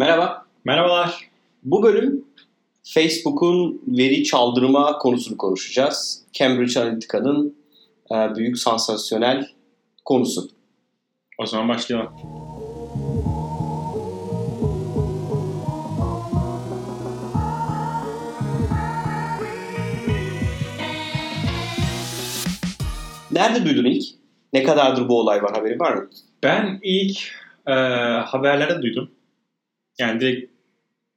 Merhaba. Merhabalar. Bu bölüm Facebook'un veri çaldırma konusunu konuşacağız. Cambridge Analytica'nın büyük sansasyonel konusu. O zaman başlayalım. Nerede duydun ilk? Ne kadardır bu olay var? Haberi var mı? Ben ilk haberlerde duydum. Yani direkt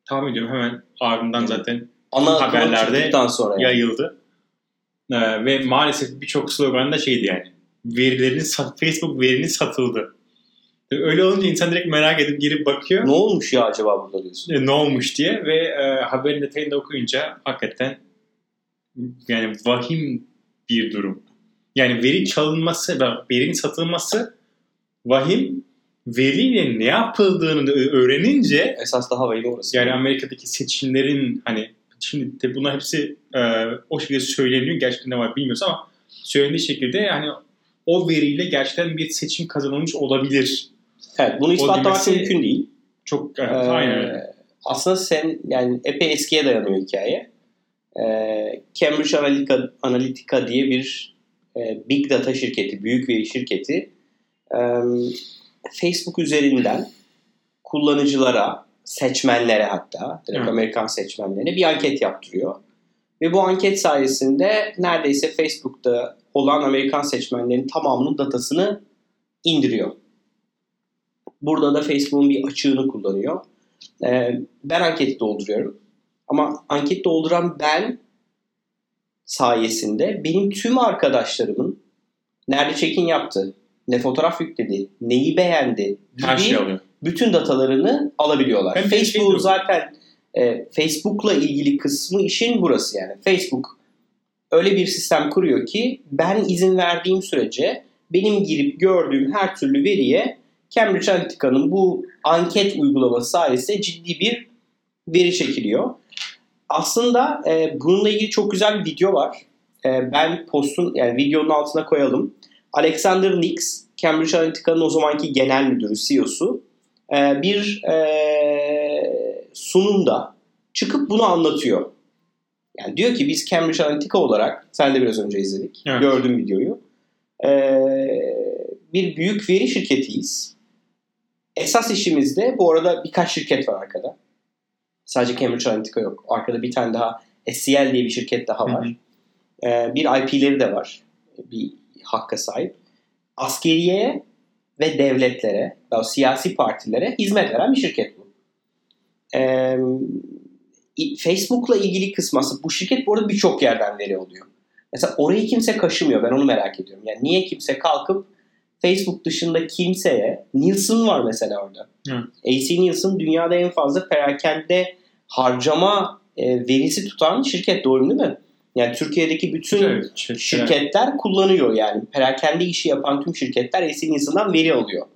tahmin ediyorum hemen ardından zaten haberlerde sonra yayıldı. Ve maalesef birçok slogan da şeydi yani. Facebook verinin satıldı. Öyle olunca insan direkt merak edip girip bakıyor. Ne olmuş ya acaba burada diyorsun? Ne olmuş diye ve haberin detayını okuyunca hakikaten yani vahim bir durum. Yani veri çalınması, verinin satılması vahim. Veriyle ne yapıldığını öğrenince esas daha vahim orası. Yani Amerika'daki seçimlerin hani şimdi de bunlar hepsi o şekilde söyleniyor. Gerçekten ne var bilmiyoruz ama söylendiği şekilde yani o veriyle gerçekten bir seçim kazanılmış olabilir. Evet, bunu ispatlamak mümkün değil. Çok aynen. Aslında sen yani epey eskiye dayanıyor hikaye. Cambridge Analytica diye bir big data şirketi, büyük veri şirketi Facebook üzerinden kullanıcılara, seçmenlere hatta direkt Amerikan seçmenlerine bir anket yaptırıyor. Ve bu anket sayesinde neredeyse Facebook'ta olan Amerikan seçmenlerin tamamının datasını indiriyor. Burada da Facebook'un bir açığını kullanıyor. Ben anketi dolduruyorum. Ama anket dolduran ben sayesinde benim tüm arkadaşlarımın nerede check-in yaptığı, ne fotoğraf yükledi, neyi beğendi gibi şey bütün datalarını alabiliyorlar. Facebook zaten Facebook'la ilgili kısmı işin burası yani. Facebook öyle bir sistem kuruyor ki ben izin verdiğim sürece benim girip gördüğüm her türlü veriye Cambridge Analytica'nın bu anket uygulaması sayesinde ciddi bir veri çekiliyor. Aslında bununla ilgili çok güzel bir video var. Ben postun yani videonun altına koyalım. Alexander Nix, Cambridge Analytica'nın o zamanki genel müdürü, CEO'su bir sunumda çıkıp bunu anlatıyor. Yani diyor ki biz Cambridge Analytica olarak, sen de biraz önce izledik, evet, gördüm videoyu. Bir büyük veri şirketiyiz. Esas işimizde, bu arada birkaç şirket var arkada. Sadece Cambridge Analytica yok. Arkada bir tane daha SCL diye bir şirket daha var. Bir IP'leri de var. Bir hakka sahip. Askeriyeye ve devletlere, daha siyasi partilere hizmet veren bir şirket bu. Facebook'la ilgili kısması, bu şirket bu arada birçok yerden veri alıyor. Mesela orayı kimse kaşımıyor. Ben onu merak ediyorum. Yani niye kimse kalkıp Facebook dışında kimseye, Nielsen var mesela orada. AC Nielsen dünyada en fazla perakende harcama verisi tutan şirket, doğru değil mi? Yani Türkiye'deki bütün şirketler kullanıyor yani. Perakende işi yapan tüm şirketler AC Nielsen'dan veri alıyor.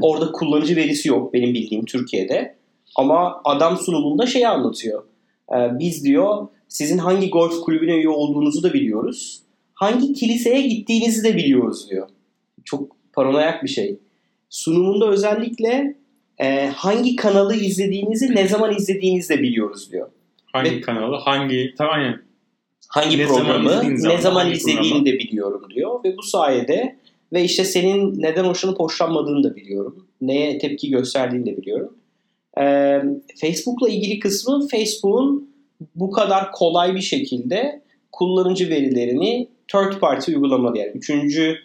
Orada kullanıcı verisi yok benim bildiğim Türkiye'de. Ama adam sunumunda şeyi anlatıyor. Biz diyor sizin hangi golf kulübüne üye olduğunuzu da biliyoruz. Hangi kiliseye gittiğinizi de biliyoruz diyor. Çok paranoyak bir şey. Sunumunda özellikle hangi kanalı izlediğinizi, ne zaman izlediğinizi de biliyoruz diyor. Hangi kanalı, hangi... Tamam yani. Hangi ne programı, ne zaman izlediğini de biliyorum diyor. Ve bu sayede ve işte senin neden hoşlanıp hoşlanmadığını da biliyorum. Neye tepki gösterdiğini de biliyorum. Facebook'la ilgili kısmı Facebook'un bu kadar kolay bir şekilde kullanıcı verilerini third party uygulamalı yani. Üçüncü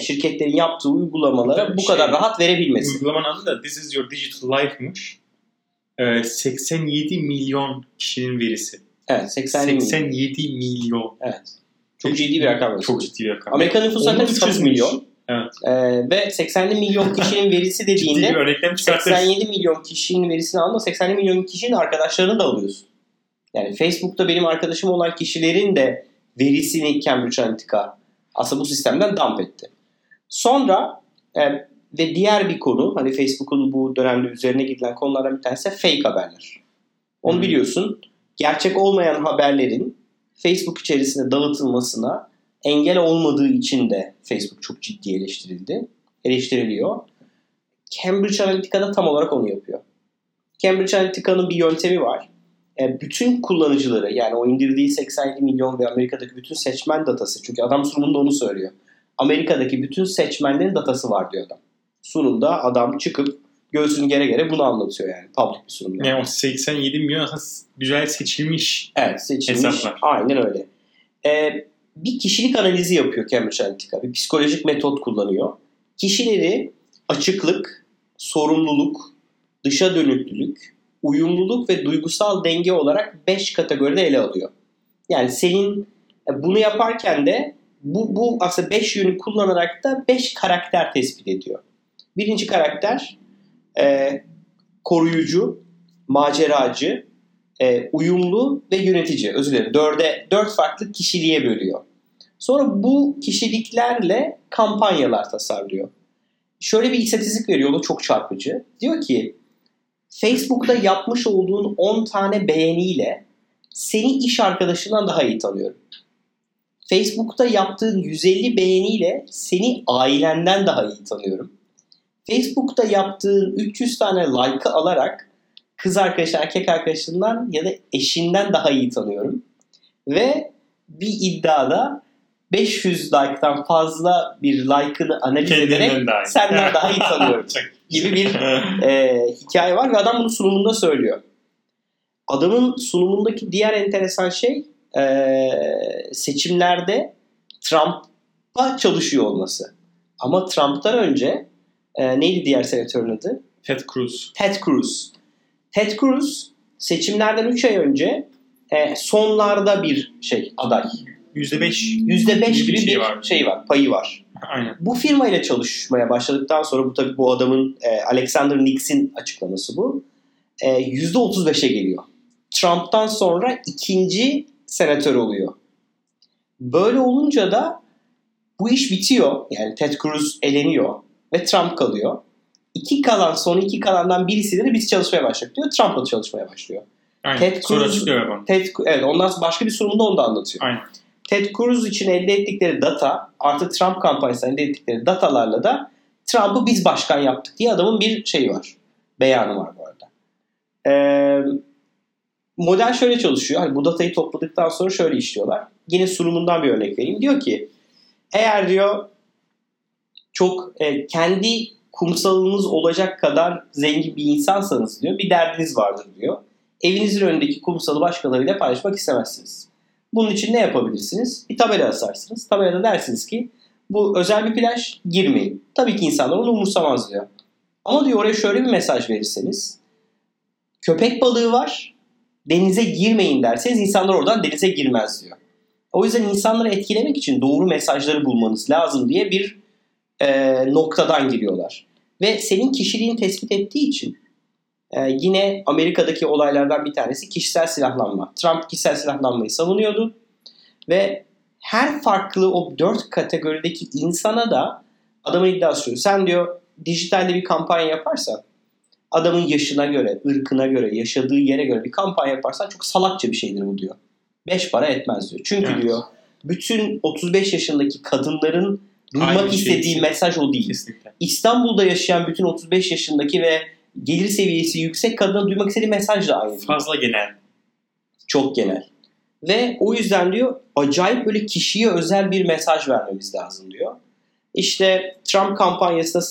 şirketlerin yaptığı uygulamalara bu kadar rahat verebilmesi. Uygulamanın adı da This is your digital life'mış. 87 milyon kişinin verisi. Evet, 87 milyon. Evet. Çok ciddi bir rakam. Çok ciddi bir rakam. Amerika nüfusu zaten 300 milyon. Evet. Ve 87 milyon kişinin verisi dediğinde 87 milyon kişinin verisini alma, 87 milyon kişinin arkadaşlarını da alıyorsun. Yani Facebook'ta benim arkadaşım olan kişilerin de verisini Cambridge Analytica aslında bu sistemden dump etti. Sonra ve diğer bir konu, hani Facebook'un bu dönemde üzerine gidilen konulardan bir tanesi fake haberler. Onu biliyorsun. Gerçek olmayan haberlerin Facebook içerisinde dağıtılmasına engel olmadığı için de Facebook çok ciddi eleştiriliyor. Cambridge Analytica'da tam olarak onu yapıyor. Cambridge Analytica'nın bir yöntemi var. Bütün kullanıcıları, yani o indirdiği 87 milyon ve Amerika'daki bütün seçmen datası, çünkü adam sunumunda onu söylüyor. Amerika'daki bütün seçmenlerin datası var diyor adam. Sunumda adam çıkıp göğsünü gere gere bunu anlatıyor yani. Public bir sunumda. Yani 87 milyon güzel seçilmiş. Evet, seçilmiş. Hesaplar. Aynen öyle. Bir kişilik analizi yapıyor Cambridge Analytica. Bir psikolojik metot kullanıyor. Kişileri açıklık, sorumluluk, dışa dönüklülük, uyumluluk ve duygusal denge olarak 5 kategoride ele alıyor. Yani senin bunu yaparken de bu aslında 5 yönü kullanarak da 5 karakter tespit ediyor. Birinci karakter koruyucu, maceracı, uyumlu ve yönetici. Özür dilerim. 4 farklı kişiliğe bölüyor. Sonra bu kişiliklerle kampanyalar tasarlıyor. Şöyle bir istatistik veriyor. O da çok çarpıcı. Diyor ki Facebook'ta yapmış olduğun 10 tane beğeniyle seni iş arkadaşından daha iyi tanıyorum. Facebook'ta yaptığın 150 beğeniyle seni ailenden daha iyi tanıyorum. Facebook'ta yaptığın 300 tane like'ı alarak kız arkadaşı, erkek arkadaşından ya da eşinden daha iyi tanıyorum. Ve bir iddiada 500 like'tan fazla bir like'ını analiz ederek senden daha iyi tanıyorum gibi bir hikaye var ve adam bunu sunumunda söylüyor. Adamın sunumundaki diğer enteresan şey seçimlerde Trump'a çalışıyor olması. Ama Trump'tan önce neydi diğer senatörün adı? Ted Cruz. Ted Cruz seçimlerden 3 ay önce sonlarda bir aday. %5 gibi bir şey var, payı var. Aynen. Bu firmayla çalışmaya başladıktan sonra bu tabii bu adamın Alexander Nix'in açıklaması bu. %35'e geliyor. Trump'tan sonra ikinci senatör oluyor. Böyle olunca da bu iş bitiyor. Yani Ted Cruz eleniyor ve Trump kalıyor. Son iki kalandan birisiyle de çalışmaya başlıyor diyor. Trump'la çalışmaya başlıyor. Aynen. Ted Cruz, evet, ondan başka bir sunumda onu da anlatıyor. Aynen. Ted Cruz için elde ettikleri data artı Trump kampanyasından elde ettikleri datalarla da Trump'ı biz başkan yaptık diye adamın bir var. Beyanı var bu arada. Model şöyle çalışıyor. Bu datayı topladıktan sonra şöyle işliyorlar. Yine sunumundan bir örnek vereyim. Diyor ki eğer diyor çok kendi kumsalınız olacak kadar zengin bir insansanız diyor bir derdiniz vardır diyor. Evinizin önündeki kumsalı başkalarıyla paylaşmak istemezsiniz. Bunun için ne yapabilirsiniz? Bir tabela asarsınız. Tabelada dersiniz ki bu özel bir plaj, girmeyin. Tabii ki insanlar onu umursamaz diyor. Ama diyor oraya şöyle bir mesaj verirseniz köpek balığı var, denize girmeyin derseniz insanlar oradan denize girmez diyor. O yüzden insanları etkilemek için doğru mesajları bulmanız lazım diye bir noktadan giriyorlar. Ve senin kişiliğini tespit ettiği için yine Amerika'daki olaylardan bir tanesi kişisel silahlanma. Trump kişisel silahlanmayı savunuyordu. Ve her farklı o 4 kategorideki insana da adamın iddiası şu. Sen diyor dijitalde bir kampanya yaparsan adamın yaşına göre, ırkına göre, yaşadığı yere göre bir kampanya yaparsan çok salakça bir şeydir bu diyor. 5 para etmez diyor. Çünkü evet, diyor bütün 35 yaşındaki kadınların duymak istediği mesaj o değil. Kesinlikle. İstanbul'da yaşayan bütün 35 yaşındaki ve gelir seviyesi yüksek kadına duymak istediği mesaj da aynı. Fazla genel. Çok genel. Ve o yüzden diyor acayip böyle kişiye özel bir mesaj vermemiz lazım diyor. İşte Trump kampanyasında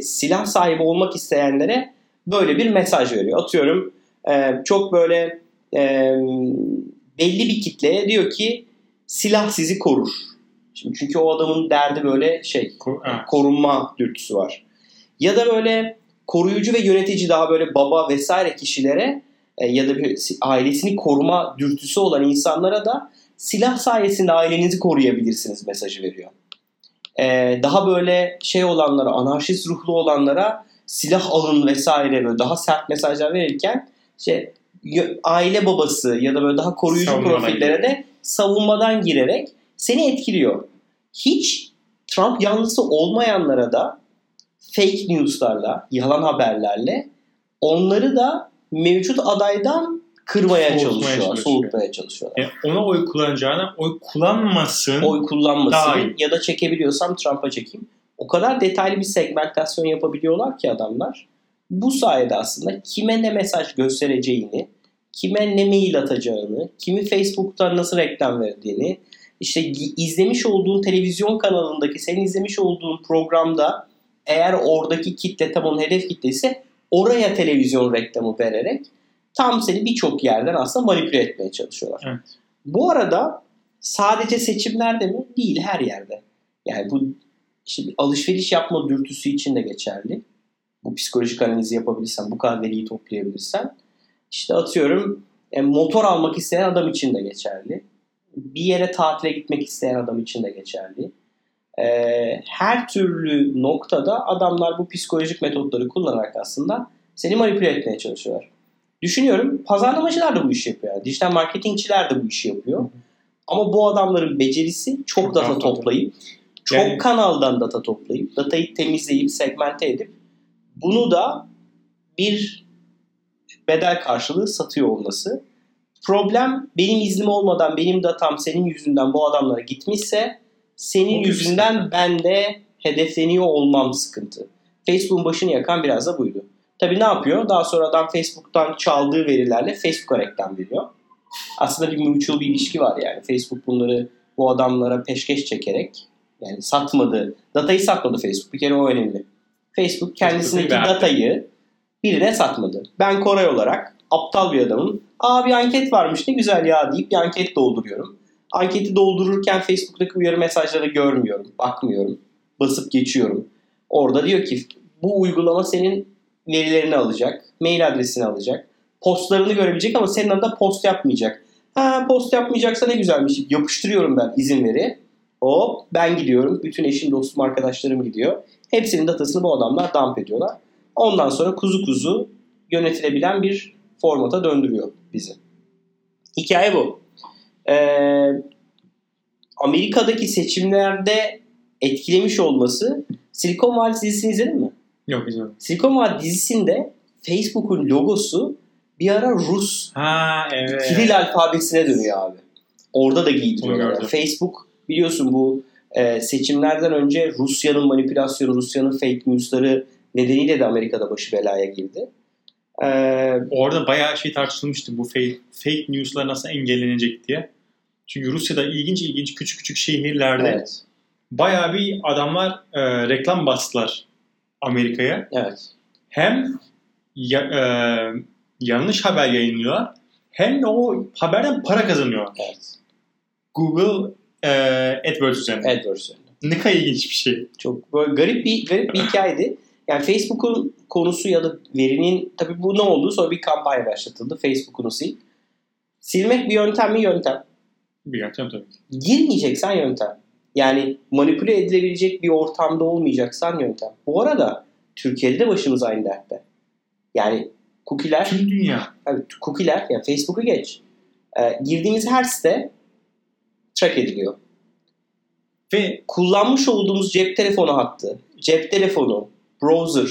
silah sahibi olmak isteyenlere böyle bir mesaj veriyor. Atıyorum çok böyle belli bir kitleye diyor ki silah sizi korur. Şimdi çünkü o adamın derdi böyle korunma dürtüsü var. Ya da böyle koruyucu ve yönetici daha böyle baba vesaire kişilere ya da bir ailesini koruma dürtüsü olan insanlara da silah sayesinde ailenizi koruyabilirsiniz mesajı veriyor. Daha böyle olanlara, anarşist ruhlu olanlara silah alın vesaire böyle daha sert mesajlar verirken aile babası ya da böyle daha koruyucu profillere de savunmadan girerek seni etkiliyor. Hiç Trump yanlısı olmayanlara da fake newslarla, yalan haberlerle onları da mevcut adaydan kırmaya çalışıyorlar, soğutmaya çalışıyorlar. Yani ona oy kullanacağına oy kullanmasın dahi. Ya da çekebiliyorsam Trump'a çekeyim. O kadar detaylı bir segmentasyon yapabiliyorlar ki adamlar. Bu sayede aslında kime ne mesaj göstereceğini, kime ne mail atacağını, kimi Facebook'tan nasıl reklam verdiğini, işte izlemiş olduğun televizyon kanalındaki, senin izlemiş olduğun programda eğer oradaki kitle tam onun hedef kitlesi oraya televizyon reklamı vererek tam seni birçok yerden aslında manipüle etmeye çalışıyorlar. Evet. Bu arada sadece seçimlerde mi? Değil, her yerde. Yani bu işte alışveriş yapma dürtüsü için de geçerli. Bu psikolojik analizi yapabilirsen, bu kadar veriyi toplayabilirsen. İşte atıyorum motor almak isteyen adam için de geçerli. Bir yere tatile gitmek isteyen adam için de geçerli. Her türlü noktada adamlar bu psikolojik metotları kullanarak aslında seni manipüle etmeye çalışıyorlar. Düşünüyorum, pazarlamacılar da bu işi yapıyor. Yani dijital marketingçiler de bu işi yapıyor. Ama bu adamların becerisi çok data toplayıp, çok yani... kanaldan data toplayıp, datayı temizleyip, segmente edip bunu da bir bedel karşılığı satıyor olması. Problem benim iznim olmadan benim datam senin yüzünden bu adamlara gitmişse senin yüzünden ben de hedefleniyor olmam sıkıntı. Facebook'un başını yakan biraz da buydu. Tabii ne yapıyor? Daha sonra adam Facebook'tan çaldığı verilerle Facebook'a reklam veriyor. Aslında bir mutual bir ilişki var yani. Facebook bunları bu adamlara peşkeş çekerek yani satmadı. Datayı satmadı Facebook. Bir kere o önemli. Facebook kendisindeki datayı birine satmadı. Ben Koray olarak aptal bir adamım. Aa bir anket varmış ne güzel ya deyip bir anket dolduruyorum. Anketi doldururken Facebook'taki uyarı mesajları görmüyorum. Bakmıyorum. Basıp geçiyorum. Orada diyor ki bu uygulama senin verilerini alacak. Mail adresini alacak. Postlarını görebilecek ama senin adına post yapmayacak. Ha post yapmayacaksa ne güzelmiş. Yapıştırıyorum ben izin veri. Hop ben gidiyorum. Bütün eşim, dostum, arkadaşlarım gidiyor. Hepsinin datasını bu adamlar dump ediyorlar. Ondan sonra kuzu kuzu yönetilebilen bir formata döndürüyor bizi. Hikaye bu. Amerika'daki seçimlerde etkilemiş olması. Silicon Valley dizisini izledin mi? Yok izlemedim. Silicon Valley dizisinde Facebook'un logosu bir ara Rus evet. Kiril alfabesine dönüyor abi. Orada da giydiriyorlar. Yani Facebook biliyorsun bu seçimlerden önce Rusya'nın manipülasyonu, Rusya'nın fake newsları nedeniyle de Amerika'da başı belaya girdi. Orada bayağı şey tartışılmıştı bu fake news'lar nasıl engellenecek diye. Çünkü Rusya'da ilginç küçük küçük şehirlerde evet. Bayağı bir adamlar reklam bastılar Amerika'ya. Evet. Hem yanlış haber yayınlıyorlar hem de o haberden para kazanıyorlar. Evet. Google AdWords üzerinde. Ne kadar ilginç bir şey. Çok böyle garip bir hikayeydi. Yani Facebook'un konusu ya da verinin tabii bu ne oldu? Sonra bir kampanya başlatıldı. Facebook'unu sil. Silmek bir yöntem mi? Yöntem. Bir yöntem tabii ki. Girmeyeceksen yöntem. Yani manipüle edilebilecek bir ortamda olmayacaksan yöntem. Bu arada Türkiye'de de başımız aynı dertte. Yani cookie'ler... Tüm dünya. Tabii cookie'ler, yani Facebook'u geç. Girdiğimiz her site track ediliyor. Ve kullanmış olduğumuz cep telefonu hattı, cep telefonu, browser,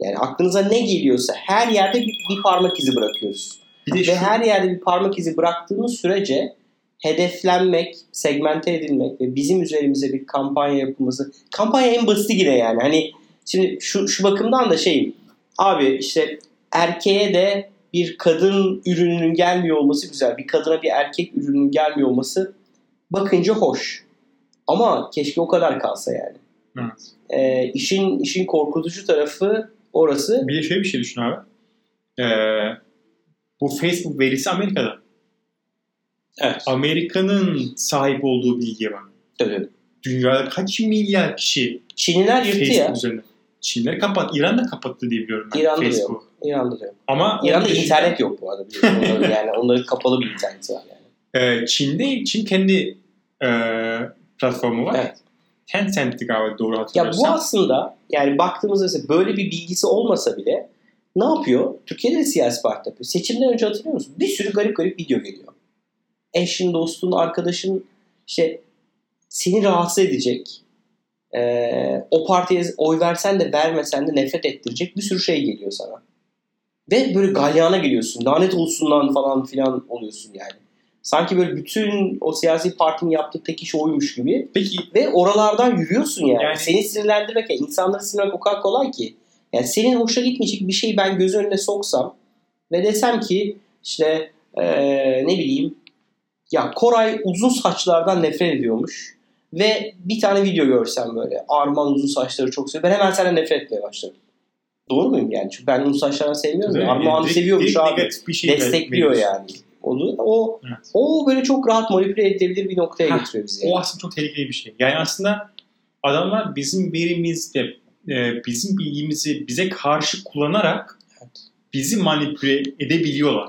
yani aklınıza ne geliyorsa her yerde bir parmak izi bırakıyoruz. Ve her yerde bir parmak izi bıraktığımız sürece hedeflenmek, segmente edilmek ve bizim üzerimize bir kampanya yapılması. Kampanya en basiti yine yani. Hani şimdi şu bakımdan da şeyim. Abi işte erkeğe de bir kadın ürününün gelmiyor olması güzel. Bir kadına bir erkek ürününün gelmiyor olması bakınca hoş. Ama keşke o kadar kalsa yani. Evet. İşin korkutucu tarafı orası. Bir de şöyle bir şey düşün abi. Bu Facebook verisi Amerika'da. Evet. Amerika'nın sahip olduğu bilgiye bak. Evet. Dünyada kaç milyar kişi? Çinliler yırttı ya. Üzerine. Çinliler kapattı. İran da kapattı diye biliyorum ben. İran'da yok. Ama İran'da internet yok bu arada. Yani onların kapalı bir interneti var yani. Çin kendi platformu var. Evet. Tencent'ti galiba doğru hatırlıyorsam. Ya bu aslında yani baktığımızda ise böyle bir bilgisi olmasa bile ne yapıyor? Türkiye'de de siyasi parti yapıyor. Seçimden önce hatırlıyor musun? Bir sürü garip video geliyor. Eşin, dostun, arkadaşın işte seni rahatsız edecek. O partiye oy versen de vermesen de nefret ettirecek bir sürü şey geliyor sana. Ve böyle galyana geliyorsun. Lanet olsun lan falan filan oluyorsun yani. Sanki böyle bütün o siyasi partinin yaptığı tek iş oymuş gibi. Peki. Ve oralardan yürüyorsun yani. Seni sinirlendirmek, insanları sinirlenmek o kadar kolay ki. Yani senin hoşuna gitmeyecek bir şeyi ben göz önüne soksam ve desem ki işte ne bileyim ya Koray uzun saçlardan nefret ediyormuş ve bir tane video görsem böyle Arman uzun saçları çok seviyor. Ben hemen senden nefret etmeye başladım. Doğru muyum yani? Çünkü ben uzun saçlarını sevmiyorum. Yani. Arman'ı seviyormuş abi. Şey destekliyor yani. O, evet. O böyle çok rahat manipüle edilebilir bir noktaya getiriyor bizi. Yani. O aslında çok tehlikeli bir şey. Yani aslında adamlar bizim verimizde bizim bilgimizi bize karşı kullanarak bizi manipüle edebiliyorlar.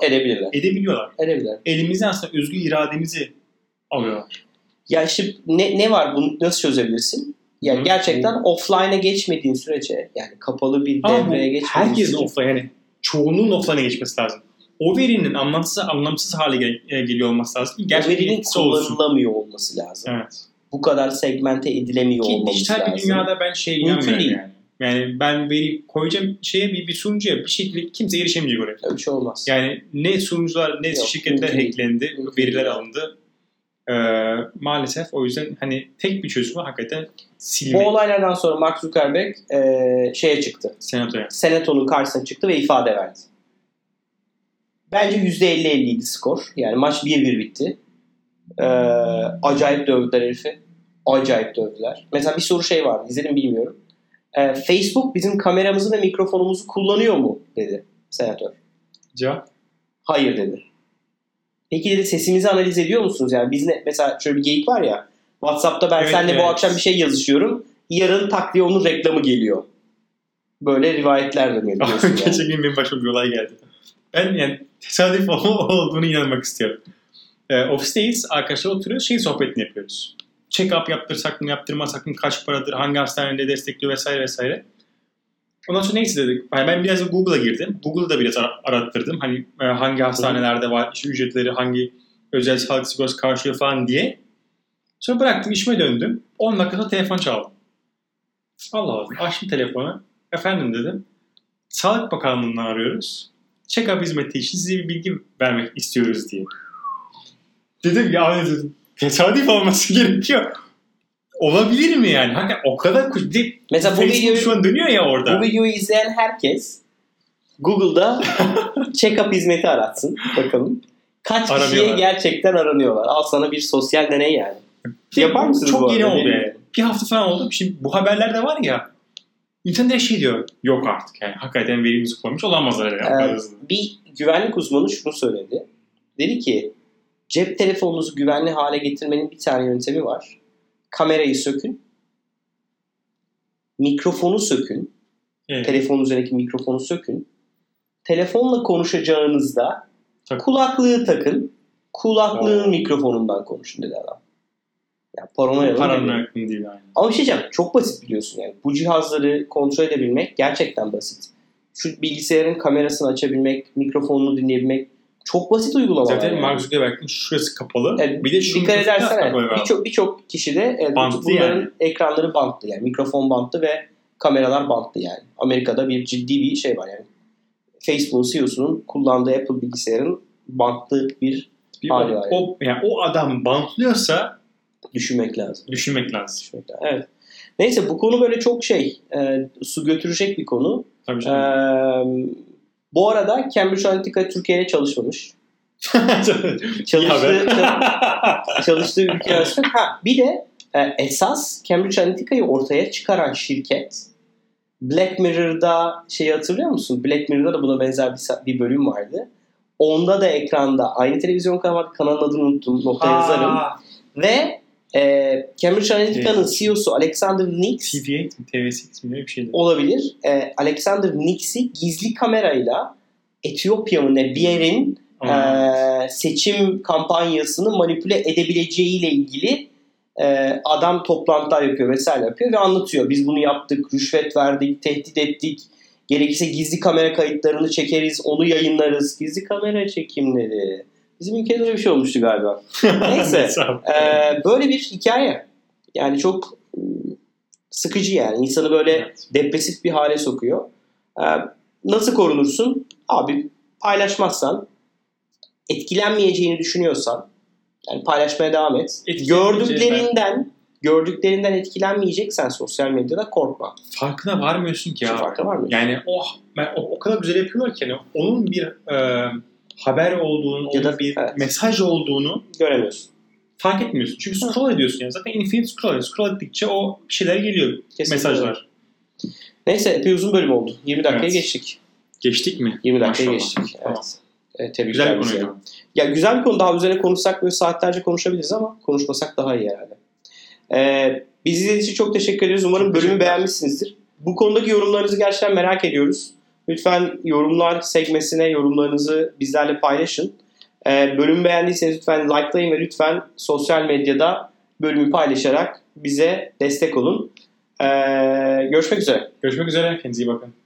Edebilirler. Elimizden aslında özgür irademizi alıyorlar. Ya işte ne var? Bunu nasıl çözebilirsin? Yani gerçekten offline'a geçmediğin sürece, yani kapalı bir devreye geçmediğin sürece. Herkesin offline, yani çoğunluğun offline'a geçmesi lazım. O verinin anlamsız hale geliyor olması lazım. O verinin kullanılamıyor olması lazım. Evet. Bu kadar segmente edilemiyor olması dijital lazım. Dijital bir dünyada ben şey inanmıyorum yani. Yani ben veri koyacağım şeye bir sunucuya bir şekilde kimse erişemeyecek oraya. Öyle bir şey olmaz. Yani ne sunucular ne şirketler hacklendi, veriler alındı. Maalesef o yüzden hani tek bir çözümü hakikaten silmek. Bu olaylardan sonra Mark Zuckerberg şeye çıktı. Senatoya. Senatonun karşısına çıktı ve ifade verdi. Bence %50-50 idi skor. Yani maç 1-1 bitti. Acayip dövdüler herifi. Acayip dövdüler. Mesela bir soru şey vardı. İzledim bilmiyorum. Facebook bizim kameramızı ve mikrofonumuzu kullanıyor mu? Dedi senatör. Cevap? Hayır dedi. Peki dedi sesimizi analiz ediyor musunuz? Yani biz mesela şöyle bir geyik var ya. WhatsApp'ta ben seninle bu akşam bir şey yazışıyorum. Yarın tak diye onun reklamı geliyor. Böyle rivayetler dönüyor. Yani. Gerçekten benim başıma bir olay geldi. Ben yani tesadüf olduğunu inanmak istiyorum. Ofisteyiz, arkadaşlar oturuyoruz, sohbetini yapıyoruz. Check-up yaptırsak mı, yaptırmasak mı, kaç paradır, hangi hastanede destekliyor vesaire vesaire. Ondan sonra neyse dedik. Yani ben biraz Google'a girdim. Google'da biraz arattırdım. Hani hangi hastanelerde var, işte ücretleri, hangi özel sağlık sigortası karşılıyor falan diye. Sonra bıraktım, işime döndüm. 10 dakikada telefon çaldı. Allah Allah, açtım telefonu. Efendim dedim. Sağlık Bakanlığı'ndan arıyoruz. Check-up hizmeti için size bir bilgi vermek istiyoruz diye. Dedim ya tesadüf olması gerekiyor. Olabilir mi yani? Hakikaten o kadar kuş. Mesela bu videoyu şu an dönüyor ya orada. Bu videoyu izleyen herkes Google'da check-up hizmeti aratsın. Bakalım. Kaç kişiye gerçekten aranıyorlar. Al sana bir sosyal deney yani. Yapar mısınız bu arada? Çok yeni oldu yani. Bir hafta falan oldu. Şimdi bu haberlerde var ya. İnsan da diyor. Yok artık yani. Hakikaten verimizi kullanmış olamazlar. Yani. Bir güvenlik uzmanı şunu söyledi. Dedi ki cep telefonunuzu güvenli hale getirmenin bir tane yöntemi var. Kamerayı sökün. Mikrofonu sökün. Evet. Telefonun üzerindeki mikrofonu sökün. Telefonla konuşacağınızda kulaklığı takın. Kulaklığın mikrofonundan konuşun dedi adam. Yani paranoya değil aynı. Ama bir şey diyeceğim, çok basit biliyorsun yani. Bu cihazları kontrol edebilmek gerçekten basit. Şu bilgisayarın kamerasını açabilmek, mikrofonunu dinleyebilmek çok basit uygulamalar. Zaten yani. Mark Zuckerberg'in şurası kapalı. Yani bir de şu dikkat edersen birçok kişi de bunların yani. Ekranları bantlı yani mikrofon bantlı ve kameralar bantlı yani. Amerika'da bir ciddi bir şey var yani. Facebook'un CEO'sunun kullandığı Apple bilgisayarın bantlı bir hali var. Yani. O adam bantlıyorsa Düşünmek lazım. Evet. Neyse bu konu böyle çok su götürecek bir konu. Tabii canım. Bu arada Cambridge Analytica Türkiye'ye çalışmamış. Çalıştığı ülke arasında. Bir de esas Cambridge Analytica'yı ortaya çıkaran şirket Black Mirror'da hatırlıyor musun? Black Mirror'da da buna benzer bir bölüm vardı. Onda da ekranda aynı televizyon kanalı kanalın adını unuttum. Nokta yazarım. Ve Cambridge Analytica'nın CEO'su Alexander Nix TV8 mi? TV8 mi? Bir şeydi. Olabilir. Alexander Nix'i gizli kamerayla Etiyopya'nın bir yerin seçim kampanyasını manipüle edebileceğiyle ilgili adam toplantılar yapıyor vesaire yapıyor ve anlatıyor. Biz bunu yaptık, rüşvet verdik, tehdit ettik. Gerekirse gizli kamera kayıtlarını çekeriz, onu yayınlarız. Gizli kamera çekimleri. Bizim ülkede öyle bir şey olmuştu galiba. Neyse. Böyle bir hikaye. Yani çok sıkıcı yani. İnsanı böyle depresif bir hale sokuyor. Nasıl korunursun? Abi paylaşmazsan, etkilenmeyeceğini düşünüyorsan, yani paylaşmaya devam et. Gördüklerinden gördüklerinden etkilenmeyeceksen sosyal medyada korkma. Farkına varmıyorsun ki ya. Farkına varmıyorsun. Yani o kadar güzel yapıyorlar ki yani onun bir haber olduğunu, onun bir mesaj olduğunu göremiyorsun. Fark etmiyorsun. Çünkü scroll ediyorsun yani. Zaten infinite scroll. Scroll ettikçe o şeyler geliyor. Kesinlikle. Mesajlar. Neyse epey uzun bölüm oldu. 20 dakikaya geçtik. Geçtik mi? 20 dakikaya geçtik. Tamam. Evet. Güzel bir konuydu. Ya güzel bir konu. Daha üzerine konuşsak böyle saatlerce konuşabiliriz ama konuşmasak daha iyi herhalde. Bizi izlediğiniz için çok teşekkür ederiz. Umarım bölümü beğenmişsinizdir. Bu konudaki yorumlarınızı gerçekten merak ediyoruz. Lütfen yorumlar sekmesine yorumlarınızı bizlerle paylaşın. Bölümü beğendiyseniz lütfen likelayın ve lütfen sosyal medyada bölümü paylaşarak bize destek olun. Görüşmek üzere. Kendinize iyi bakın.